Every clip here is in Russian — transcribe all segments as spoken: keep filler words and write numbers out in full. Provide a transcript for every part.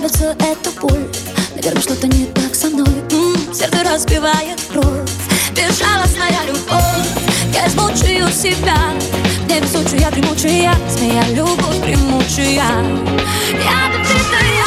нравится эта боль. Наверное, что-то не так со мной. М-м, сердце разбивает кровь, безжалостная любовь. Я измучаю себя, мне везучая, гремучая змея, любовь гремучая. Я добытая.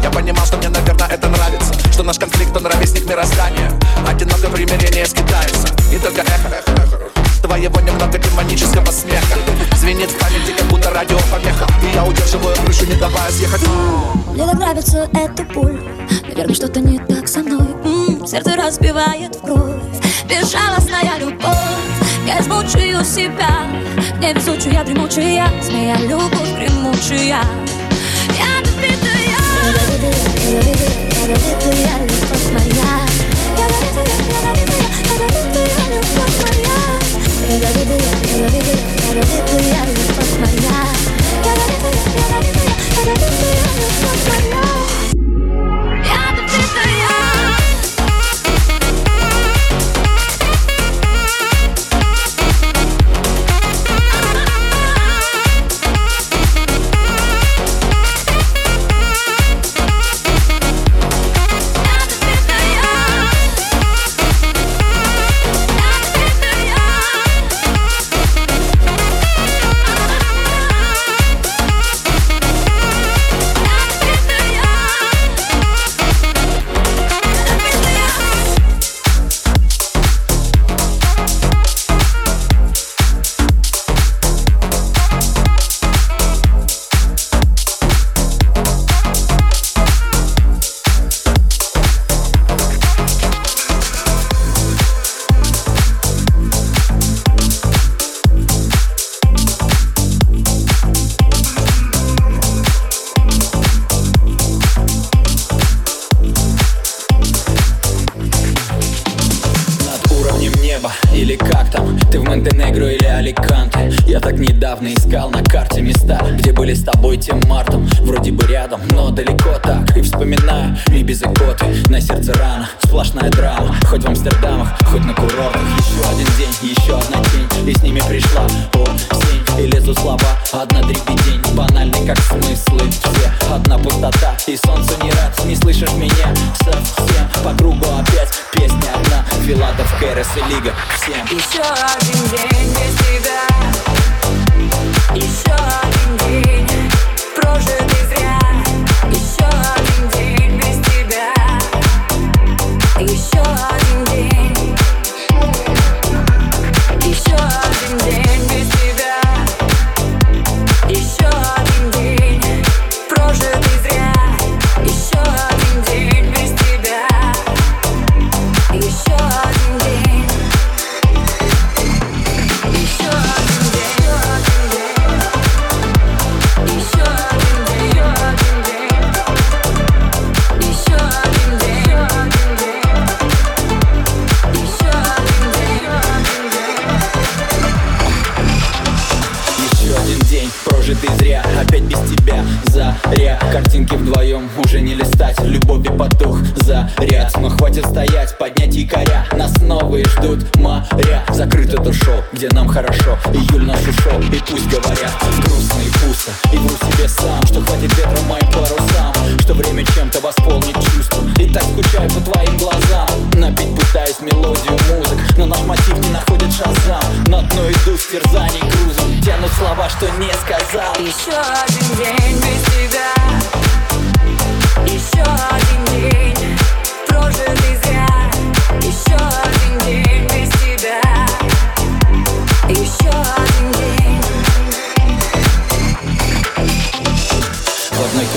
Я понимал, что мне, наверное, это нравится, что наш конфликт, он ровесник мироздания. Одинокое примирение скитается, и только эхо твоего немного демонического смеха звенит в памяти, как будто радиопомеха. И я удерживаю крышу, не давая съехать. Мне так нравится эта боль. Наверное, что-то не так со мной. М-м, Сердце разбивает в кровь безжалостная любовь. Я измучаю себя, невезучая, дремучая змея, любовь гремучая. Я добитая. Я добитая, я добитая, я добитая, любовь моя. Я добитая, я добитая, я добитая, любовь моя. Я добитая, я добитая, я добитая, любовь моя. Я добитая, я добитая, я добитая, любовь моя. Я добитая.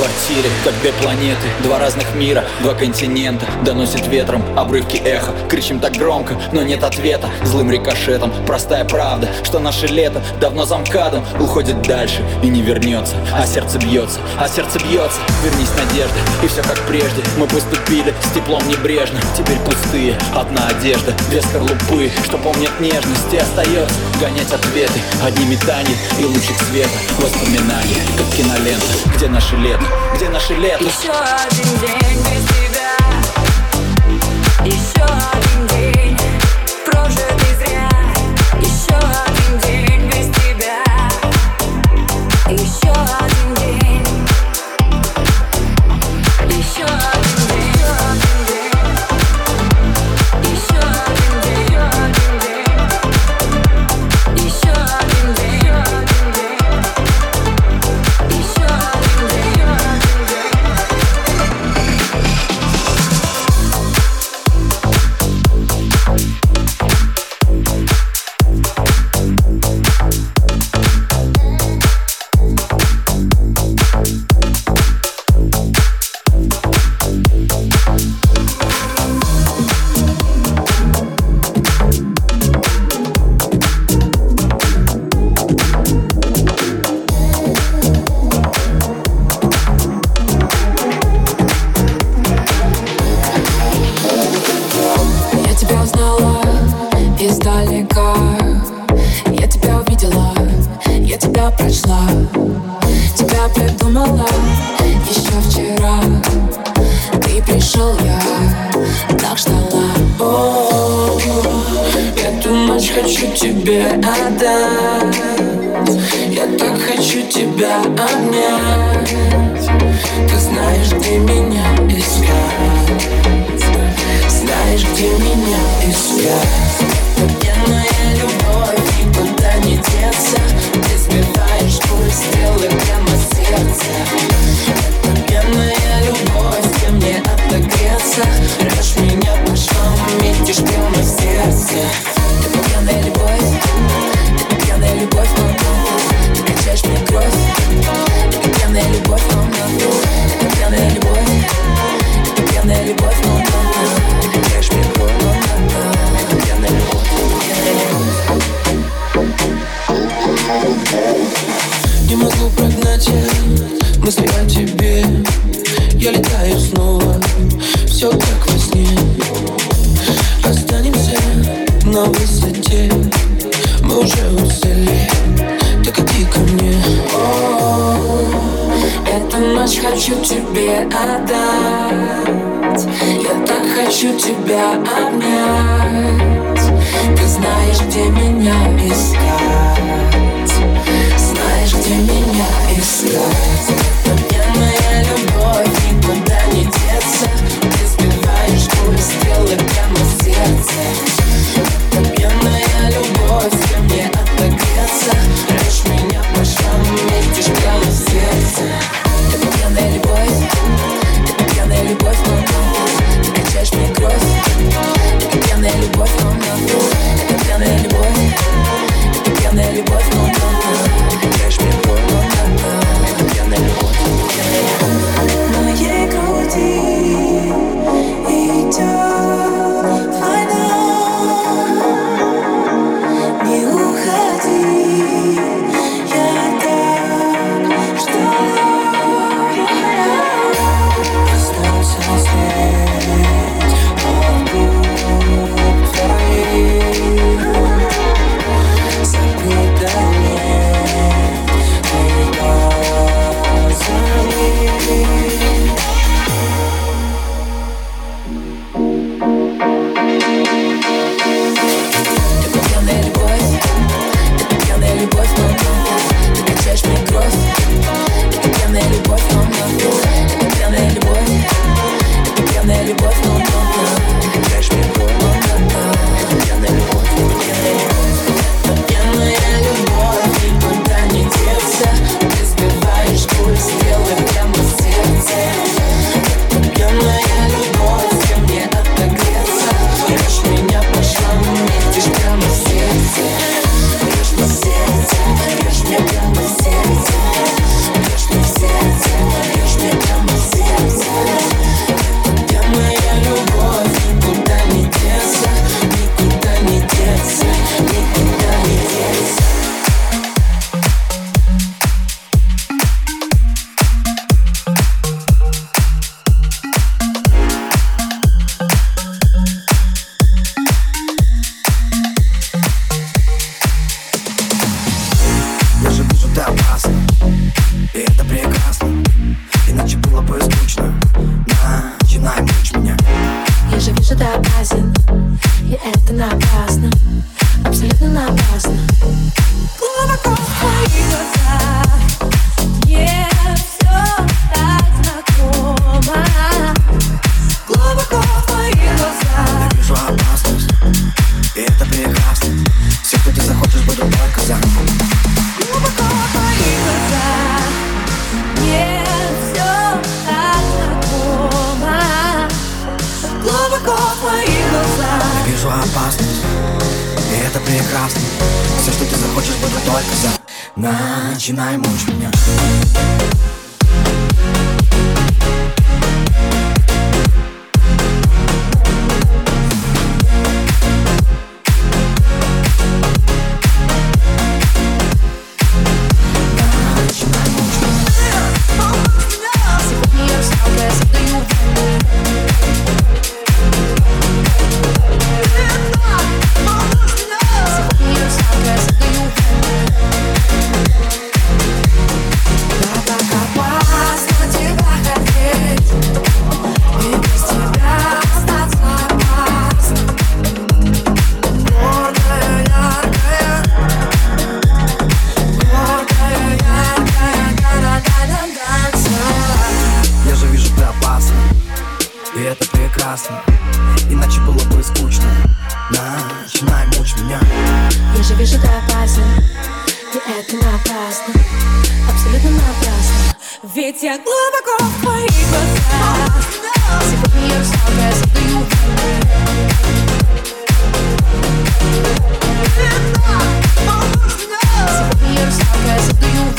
квартире, как две планеты, два разных мира, два континента. Доносит ветром обрывки эхо, кричим так громко, но нет ответа. Злым рикошетом простая правда, что наше лето давно за МКАДом уходит дальше и не вернется. А сердце бьется, а сердце бьется. Вернись, надежда, и все как прежде. Мы поступили с теплом небрежно, теперь пустые, одна одежда, две скорлупы, что помнят нежность. И остается гонять ответы, одни метания и лучик света, воспоминания, как кинолента. Где наше лето? Где наше лето? Еще один день без тебя, еще один день прожитый зря, еще один день без тебя, еще один день, еще один день, еще один день, еще один день, еще один день, еще один день, еще один день. Это пьяная любовь, но это пьяная любовь. И это прекрасно, иначе было бы скучно. Начинай мучить меня. Я же вижу, ты опасен, и это напрасно, абсолютно напрасно. Глубоко в твоих глазах мне все так знакомо. Глубоко в твоих глазах я вижу опасность, и это прекрасно. Все, кто ты захочешь, будут только за мной. Я вижу опасность, и это прекрасно. Все, что ты захочешь, буду только за. Начинай мучить меня. И это прекрасно, иначе было бы скучно. Начинай мучить меня. Я же вижу, ты опасен, и это напрасно, абсолютно напрасно. Ведь я глубоко в твоих глазах. Сегодня я русалка, я задаю Сегодня я русалка, я задаю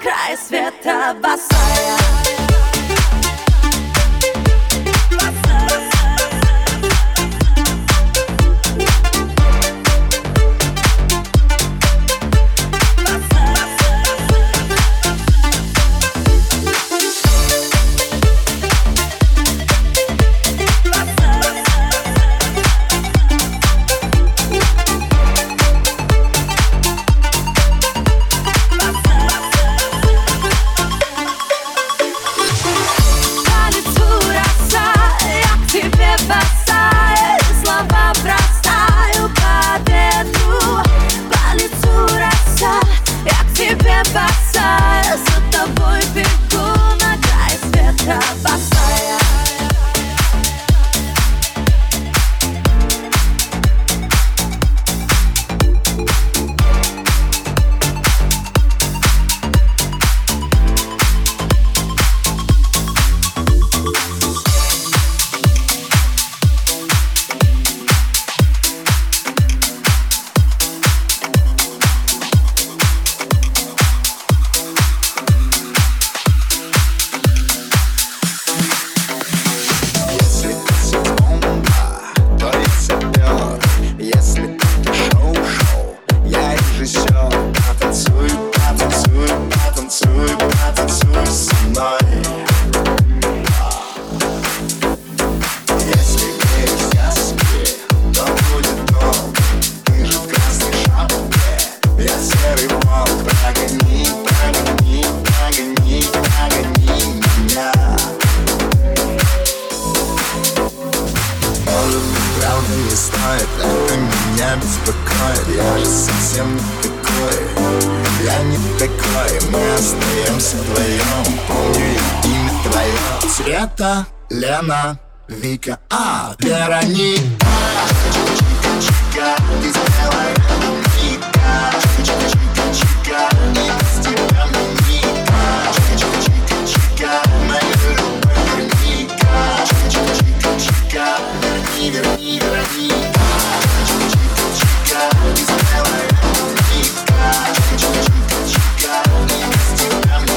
Край света босая. Света, Лена, Вика, а Вероника. Чика, чика, ты сделай нам Вика. Чика, чика, чика, и без тебя мы Ника. Чика, чика, чика, чика, моя любовь Вероника. Чика, чика, чика, чика, верни, верни, Вероника. Чика, чика, чика, ты сделай нам Вика. Чика, чика, чика, чика, и без тебя мы Ника.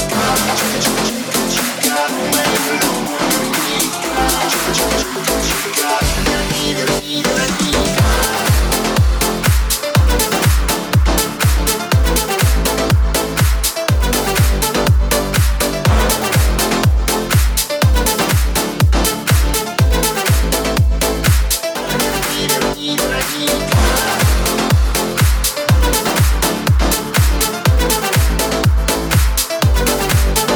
Чика, чика, чика, чика, моя любовь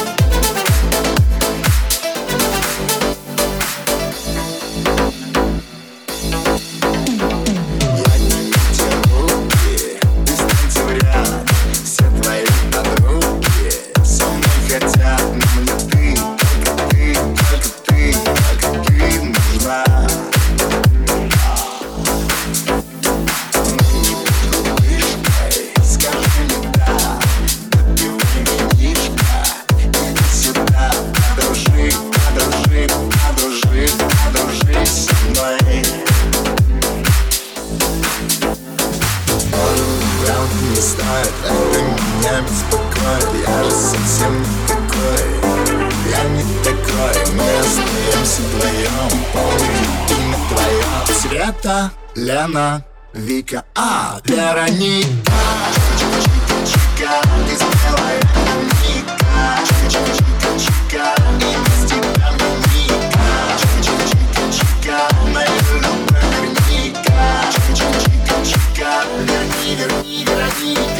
Вероника. Чика, чика, чика, чика, верни, верни, Вероника. Света, Лена, Вика, а Вероника. Чика, чика, чика, ты сделай нам Вика. Чика, чика, чика, чика, и без тебя мы Ника. Чика, чика, чика, чика, моя любовь Вероника. Чика, чика, чика, чика, верни, верни, Вероника.